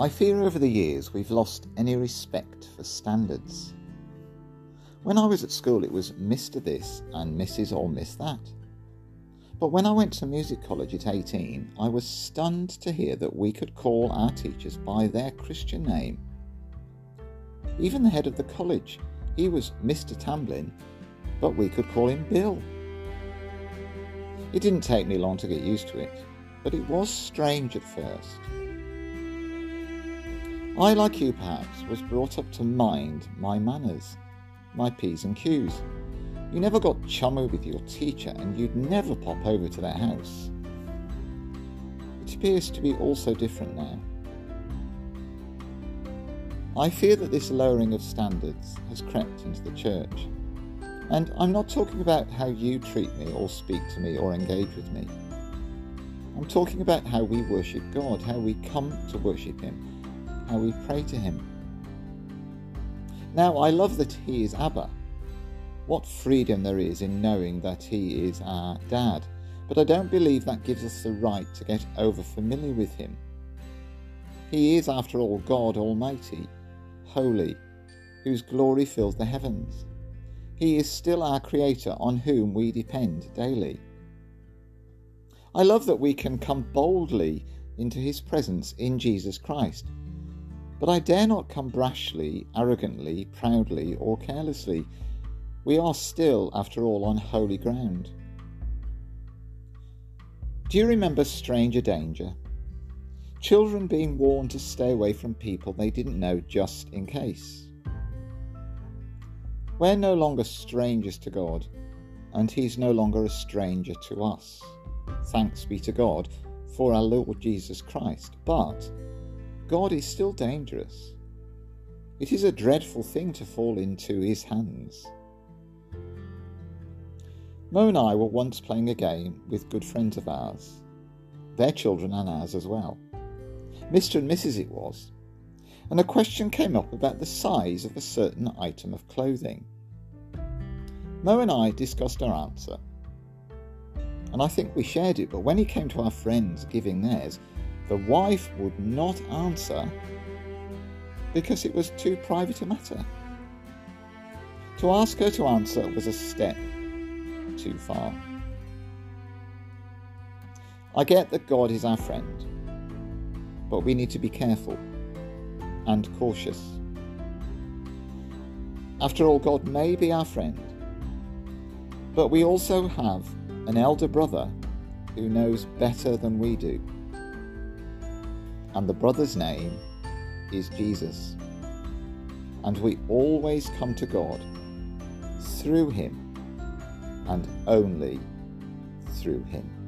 I fear over the years we've lost any respect for standards. When I was at school, it was Mr. This and Mrs. or Miss That. But when I went to music college at 18, I was stunned to hear that we could call our teachers by their Christian name. Even the head of the college, he was Mr. Tamblin, but we could call him Bill. It didn't take me long to get used to it, but it was strange at first. I, like you perhaps, was brought up to mind my manners, my P's and Q's. You never got chummy with your teacher and you'd never pop over to their house. It appears to be all so different now. I fear that this lowering of standards has crept into the church. And I'm not talking about how you treat me or speak to me or engage with me. I'm talking about how we worship God, how we come to worship Him, how we pray to Him. Now, I love that He is Abba. What freedom there is in knowing that He is our Dad. But I don't believe that gives us the right to get over-familiar with Him. He is, after all, God Almighty, holy, whose glory fills the heavens. He is still our Creator on whom we depend daily. I love that we can come boldly into His presence in Jesus Christ. But I dare not come brashly, arrogantly, proudly, or carelessly. We are still, after all, on holy ground. Do you remember Stranger Danger? Children being warned to stay away from people they didn't know just in case. We're no longer strangers to God, and He's no longer a stranger to us. Thanks be to God for our Lord Jesus Christ. But God is still dangerous. It is a dreadful thing to fall into His hands. Mo and I were once playing a game with good friends of ours, their children and ours as well. Mr. and Mrs. it was, and a question came up about the size of a certain item of clothing. Mo and I discussed our answer, and I think we shared it, but when it came to our friends giving theirs, the wife would not answer because it was too private a matter. To ask her to answer was a step too far. I get that God is our friend, but we need to be careful and cautious. After all, God may be our friend, but we also have an elder brother who knows better than we do. And the brother's name is Jesus. And we always come to God through Him and only through Him.